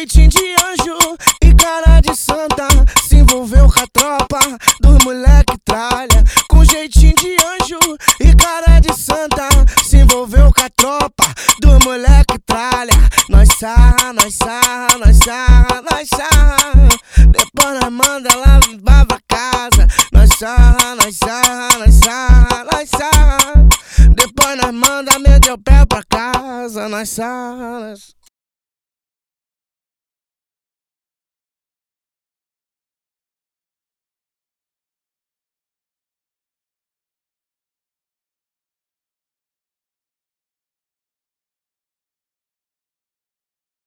jeitinho de anjo e cara de santa, se envolveu com a tropa dos moleque tralha. Com jeitinho de anjo e cara de santa, se envolveu com a tropa dos moleque tralha. Nós sarra, nós sarra, nós sarra, nós sarra, depois nós manda lá limpar pra casa. Nós sarra, nós sarra, nós sarra, nós sarra, depois nós manda meter o pé pra casa. Nós sarra, nós sarra.